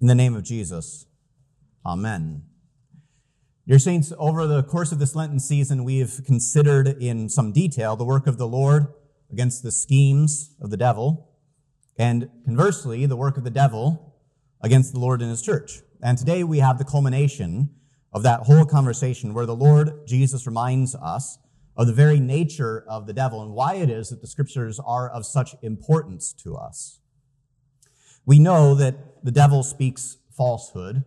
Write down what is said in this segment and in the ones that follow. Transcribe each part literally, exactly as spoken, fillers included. In the name of Jesus, amen. Dear saints, over the course of this Lenten season, we've considered in some detail the work of the Lord against the schemes of the devil, and conversely, the work of the devil against the Lord and his church. And today we have the culmination of that whole conversation where the Lord Jesus reminds us of the very nature of the devil and why it is that the scriptures are of such importance to us. We know that the devil speaks falsehood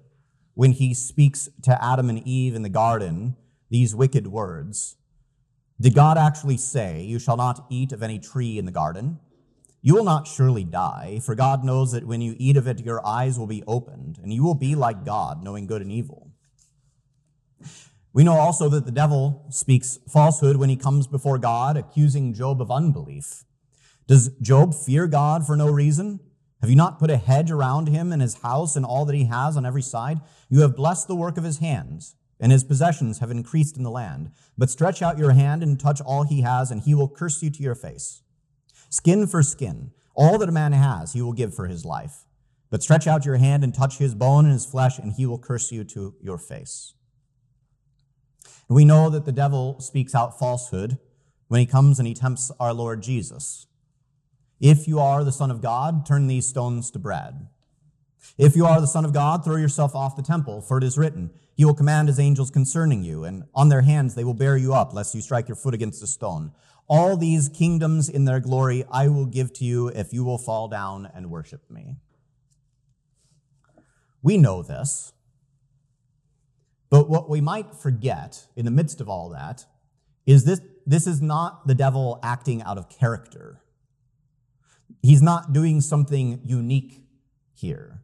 when he speaks to Adam and Eve in the garden these wicked words. Did God actually say, "You shall not eat of any tree in the garden"? You will not surely die, for God knows that when you eat of it, your eyes will be opened, and you will be like God, knowing good and evil. We know also that the devil speaks falsehood when he comes before God, accusing Job of unbelief. Does Job fear God for no reason? Have you not put a hedge around him and his house and all that he has on every side? You have blessed the work of his hands, and his possessions have increased in the land. But stretch out your hand and touch all he has, and he will curse you to your face. Skin for skin, all that a man has he will give for his life. But stretch out your hand and touch his bone and his flesh, and he will curse you to your face. And we know that the devil speaks out falsehood when he comes and he tempts our Lord Jesus. If you are the Son of God, turn these stones to bread. If you are the Son of God, throw yourself off the temple, for it is written, "He will command his angels concerning you, and on their hands they will bear you up, lest you strike your foot against a stone. All these kingdoms in their glory I will give to you if you will fall down and worship me." We know this, but what we might forget in the midst of all that is this: this is not the devil acting out of character. He's not doing something unique here.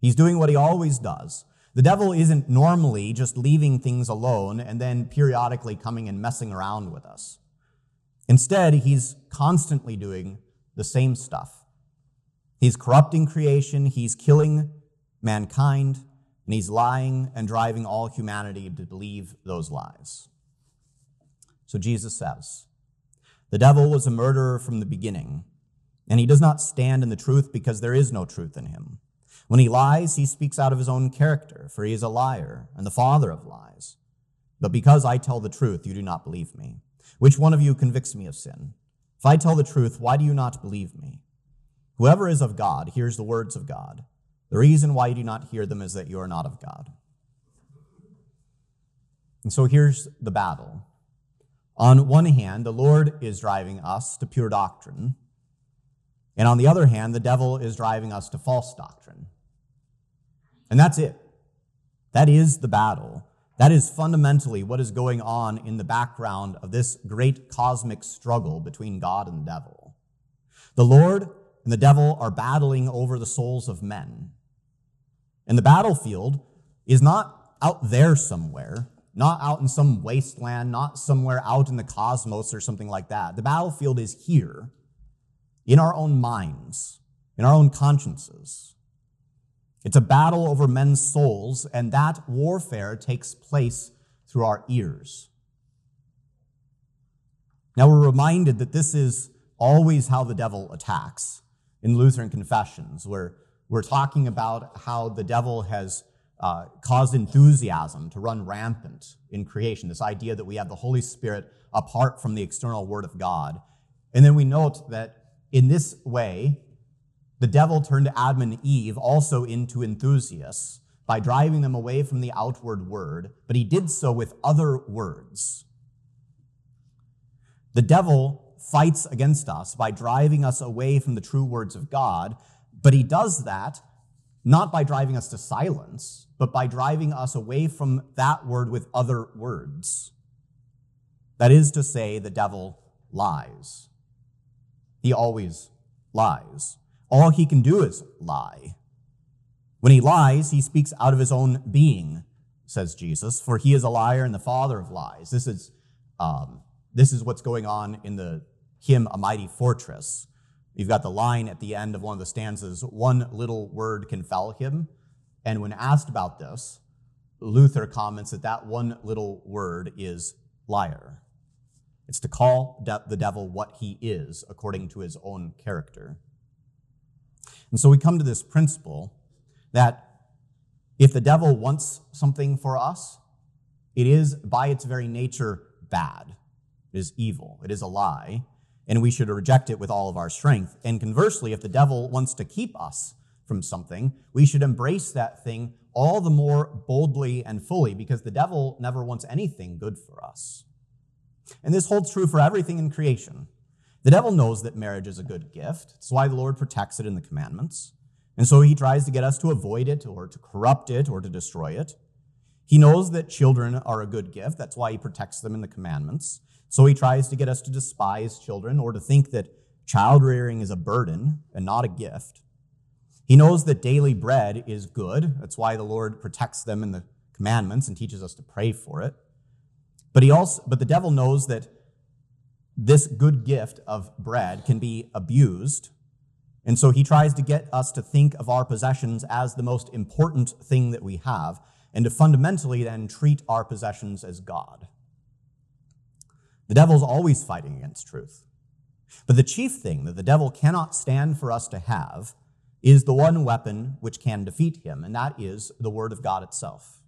He's doing what he always does. The devil isn't normally just leaving things alone and then periodically coming and messing around with us. Instead, he's constantly doing the same stuff. He's corrupting creation, he's killing mankind, and he's lying and driving all humanity to believe those lies. So Jesus says, the devil was a murderer from the beginning, and he does not stand in the truth because there is no truth in him. When he lies, he speaks out of his own character, for he is a liar and the father of lies. But because I tell the truth, you do not believe me. Which one of you convicts me of sin? If I tell the truth, why do you not believe me? Whoever is of God hears the words of God. The reason why you do not hear them is that you are not of God. And so here's the battle. On one hand, the Lord is driving us to pure doctrine, and on the other hand, the devil is driving us to false doctrine. And that's it. That is the battle. That is fundamentally what is going on in the background of this great cosmic struggle between God and the devil. The Lord and the devil are battling over the souls of men. And the battlefield is not out there somewhere, not out in some wasteland, not somewhere out in the cosmos or something like that. The battlefield is here, in our own minds, in our own consciences. It's a battle over men's souls, and that warfare takes place through our ears. Now, we're reminded that this is always how the devil attacks in Lutheran confessions, where we're talking about how the devil has uh, caused enthusiasm to run rampant in creation, this idea that we have the Holy Spirit apart from the external word of God. And then we note that in this way, the devil turned Adam and Eve also into enthusiasts by driving them away from the outward word, but he did so with other words. The devil fights against us by driving us away from the true words of God, but he does that not by driving us to silence, but by driving us away from that word with other words. That is to say, the devil lies. He always lies. All he can do is lie. When he lies, he speaks out of his own being, says Jesus, for he is a liar and the father of lies. This is, um, this is what's going on in the hymn, A Mighty Fortress. You've got the line at the end of one of the stanzas, one little word can foul him. And when asked about this, Luther comments that that one little word is liar. It's to call de- the devil what he is according to his own character. And so we come to this principle that if the devil wants something for us, it is by its very nature bad. It is evil. It is a lie. And we should reject it with all of our strength. And conversely, if the devil wants to keep us from something, we should embrace that thing all the more boldly and fully, because the devil never wants anything good for us. And this holds true for everything in creation. The devil knows that marriage is a good gift. It's why the Lord protects it in the commandments. And so he tries to get us to avoid it or to corrupt it or to destroy it. He knows that children are a good gift. That's why he protects them in the commandments. So he tries to get us to despise children or to think that child rearing is a burden and not a gift. He knows that daily bread is good. That's why the Lord protects them in the commandments and teaches us to pray for it. But he also, but the devil knows that this good gift of bread can be abused, and so he tries to get us to think of our possessions as the most important thing that we have, and to fundamentally then treat our possessions as God. The devil's always fighting against truth. But the chief thing that the devil cannot stand for us to have is the one weapon which can defeat him, and that is the Word of God itself.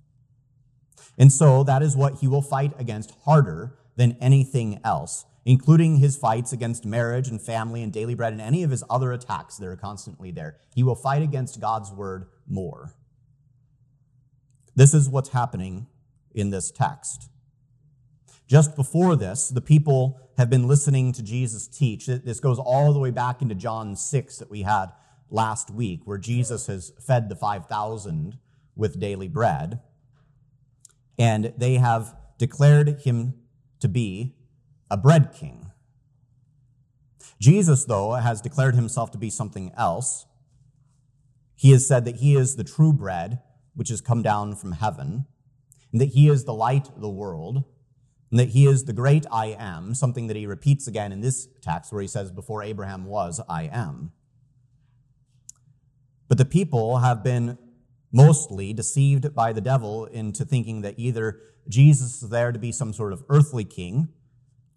And so that is what he will fight against harder than anything else, including his fights against marriage and family and daily bread and any of his other attacks that are constantly there. He will fight against God's word more. This is what's happening in this text. Just before this, the people have been listening to Jesus teach. This goes all the way back into John six that we had last week, where Jesus has fed the five thousand with daily bread. And they have declared him to be a bread king. Jesus, though, has declared himself to be something else. He has said that he is the true bread, which has come down from heaven, and that he is the light of the world, and that he is the great I am, something that he repeats again in this text where he says, before Abraham was, I am. But the people have been mostly deceived by the devil into thinking that either Jesus is there to be some sort of earthly king,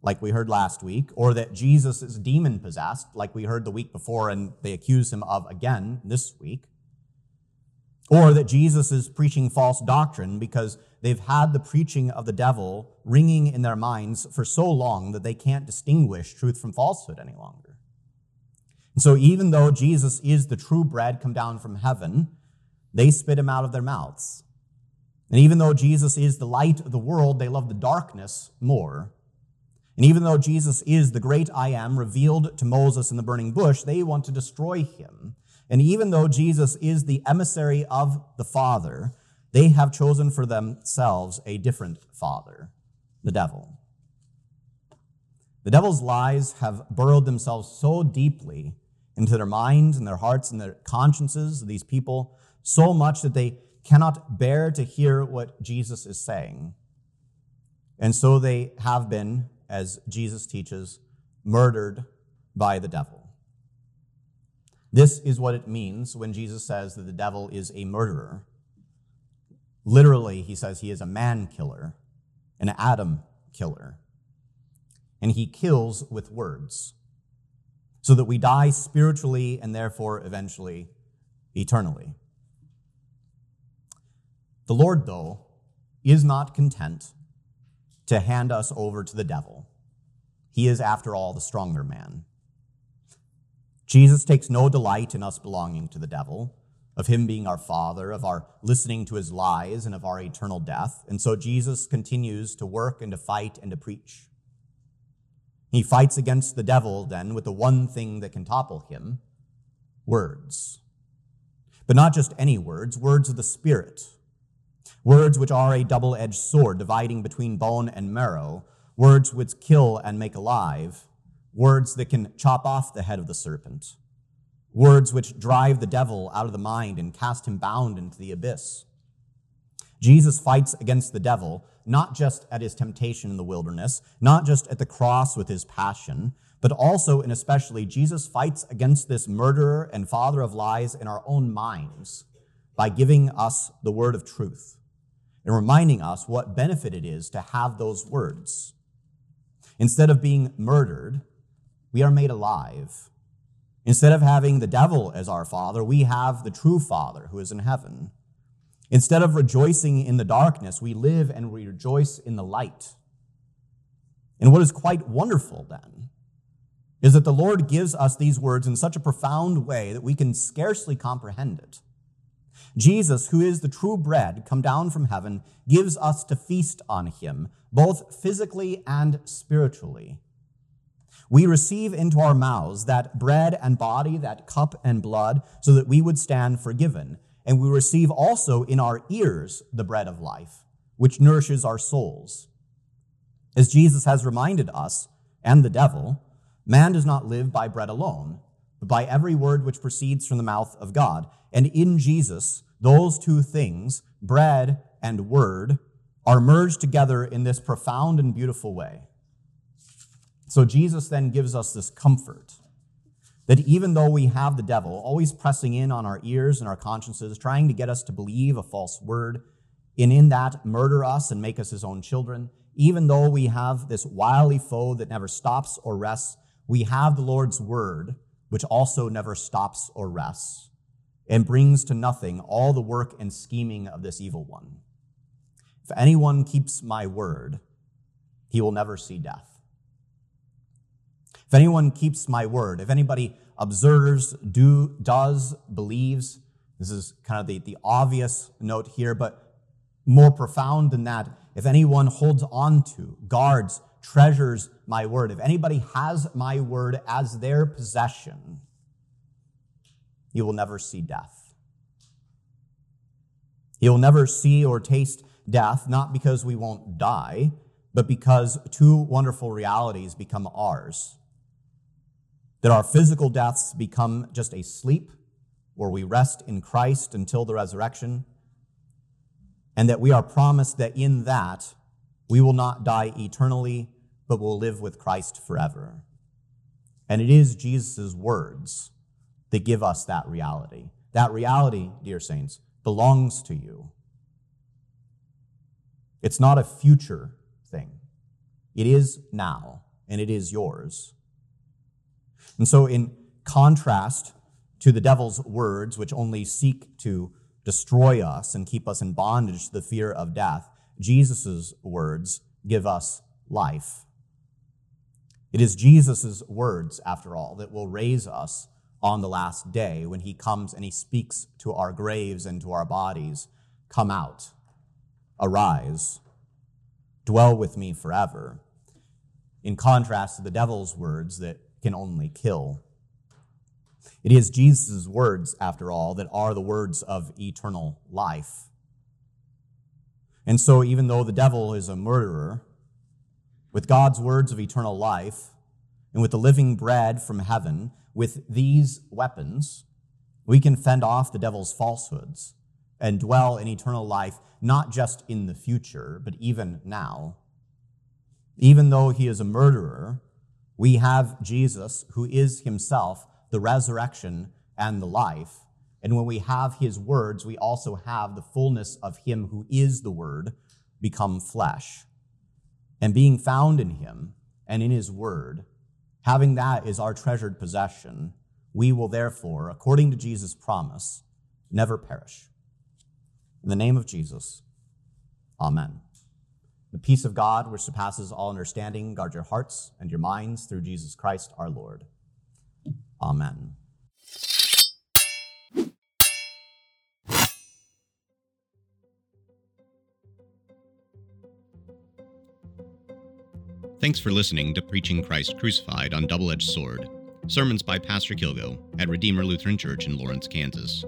like we heard last week, or that Jesus is demon-possessed, like we heard the week before and they accuse him of again this week, or that Jesus is preaching false doctrine because they've had the preaching of the devil ringing in their minds for so long that they can't distinguish truth from falsehood any longer. And so even though Jesus is the true bread come down from heaven, they spit him out of their mouths. And even though Jesus is the light of the world, they love the darkness more. And even though Jesus is the great I am revealed to Moses in the burning bush, they want to destroy him. And even though Jesus is the emissary of the Father, they have chosen for themselves a different father, the devil. The devil's lies have burrowed themselves so deeply into their minds and their hearts and their consciences of these people, so much that they cannot bear to hear what Jesus is saying. And so they have been, as Jesus teaches, murdered by the devil. This is what it means when Jesus says that the devil is a murderer. Literally, he says he is a man killer, an Adam killer. And he kills with words, so that we die spiritually and therefore eventually eternally. The Lord, though, is not content to hand us over to the devil. He is, after all, the stronger man. Jesus takes no delight in us belonging to the devil, of him being our father, of our listening to his lies, and of our eternal death. And so Jesus continues to work and to fight and to preach. He fights against the devil, then, with the one thing that can topple him, words. But not just any words, words of the Spirit. Words which are a double-edged sword, dividing between bone and marrow. Words which kill and make alive. Words that can chop off the head of the serpent words which drive the devil out of the mind and cast him bound into the abyss. Jesus fights against the devil, not just at his temptation in the wilderness, not just at the cross with his passion, but also and especially Jesus fights against this murderer and father of lies in our own minds by giving us the word of truth and reminding us what benefit it is to have those words. Instead of being murdered, we are made alive. Instead of having the devil as our father, we have the true Father who is in heaven. Instead of rejoicing in the darkness, we live and we rejoice in the light. And what is quite wonderful then is that the Lord gives us these words in such a profound way that we can scarcely comprehend it. Jesus, who is the true bread come down from heaven, gives us to feast on him, both physically and spiritually. We receive into our mouths that bread and body, that cup and blood, so that we would stand forgiven. And we receive also in our ears the bread of life, which nourishes our souls. As Jesus has reminded us, and the devil, man does not live by bread alone, but by every word which proceeds from the mouth of God. And in Jesus, those two things, bread and word, are merged together in this profound and beautiful way. So Jesus then gives us this comfort, that even though we have the devil always pressing in on our ears and our consciences, trying to get us to believe a false word, and in that murder us and make us his own children, even though we have this wily foe that never stops or rests, we have the Lord's word, which also never stops or rests, and brings to nothing all the work and scheming of this evil one. If anyone keeps my word, he will never see death. If anyone keeps my word, if anybody observes, do, does, believes, this is kind of the, the obvious note here, but more profound than that, if anyone holds on to, guards, treasures my word, if anybody has my word as their possession, he will never see death. He will never see or taste death, not because we won't die, but because two wonderful realities become ours. That our physical deaths become just a sleep where we rest in Christ until the resurrection, and that we are promised that in that we will not die eternally, but will live with Christ forever. And it is Jesus' words that give us that reality. That reality, dear saints, belongs to you. It's not a future thing. It is now, and it is yours. And so in contrast to the devil's words, which only seek to destroy us and keep us in bondage to the fear of death, Jesus' words give us life. It is Jesus' words, after all, that will raise us on the last day when he comes and he speaks to our graves and to our bodies, "Come out, arise, dwell with me forever," in contrast to the devil's words that can only kill. It is Jesus' words, after all, that are the words of eternal life. And so even though the devil is a murderer, with God's words of eternal life, and with the living bread from heaven, with these weapons, we can fend off the devil's falsehoods and dwell in eternal life, not just in the future, but even now. Even though he is a murderer, we have Jesus, who is himself the resurrection and the life. And when we have his words, we also have the fullness of him who is the word become flesh. And being found in him and in his word, having that is our treasured possession, we will therefore, according to Jesus' promise, never perish. In the name of Jesus, amen. The peace of God, which surpasses all understanding, guard your hearts and your minds through Jesus Christ our Lord. Amen. Thanks for listening to Preaching Christ Crucified on Double Edged Sword, sermons by Pastor Kilgo at Redeemer Lutheran Church in Lawrence, Kansas.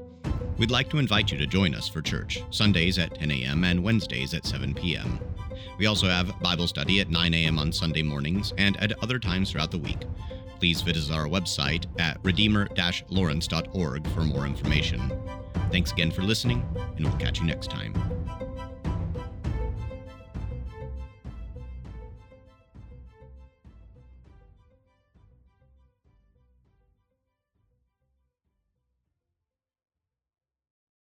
We'd like to invite you to join us for church, Sundays at ten a.m. and Wednesdays at seven p.m. We also have Bible study at nine a.m. on Sunday mornings and at other times throughout the week. please visit our website at redeemer dash lawrence dot org for more information. Thanks again for listening, and we'll catch you next time.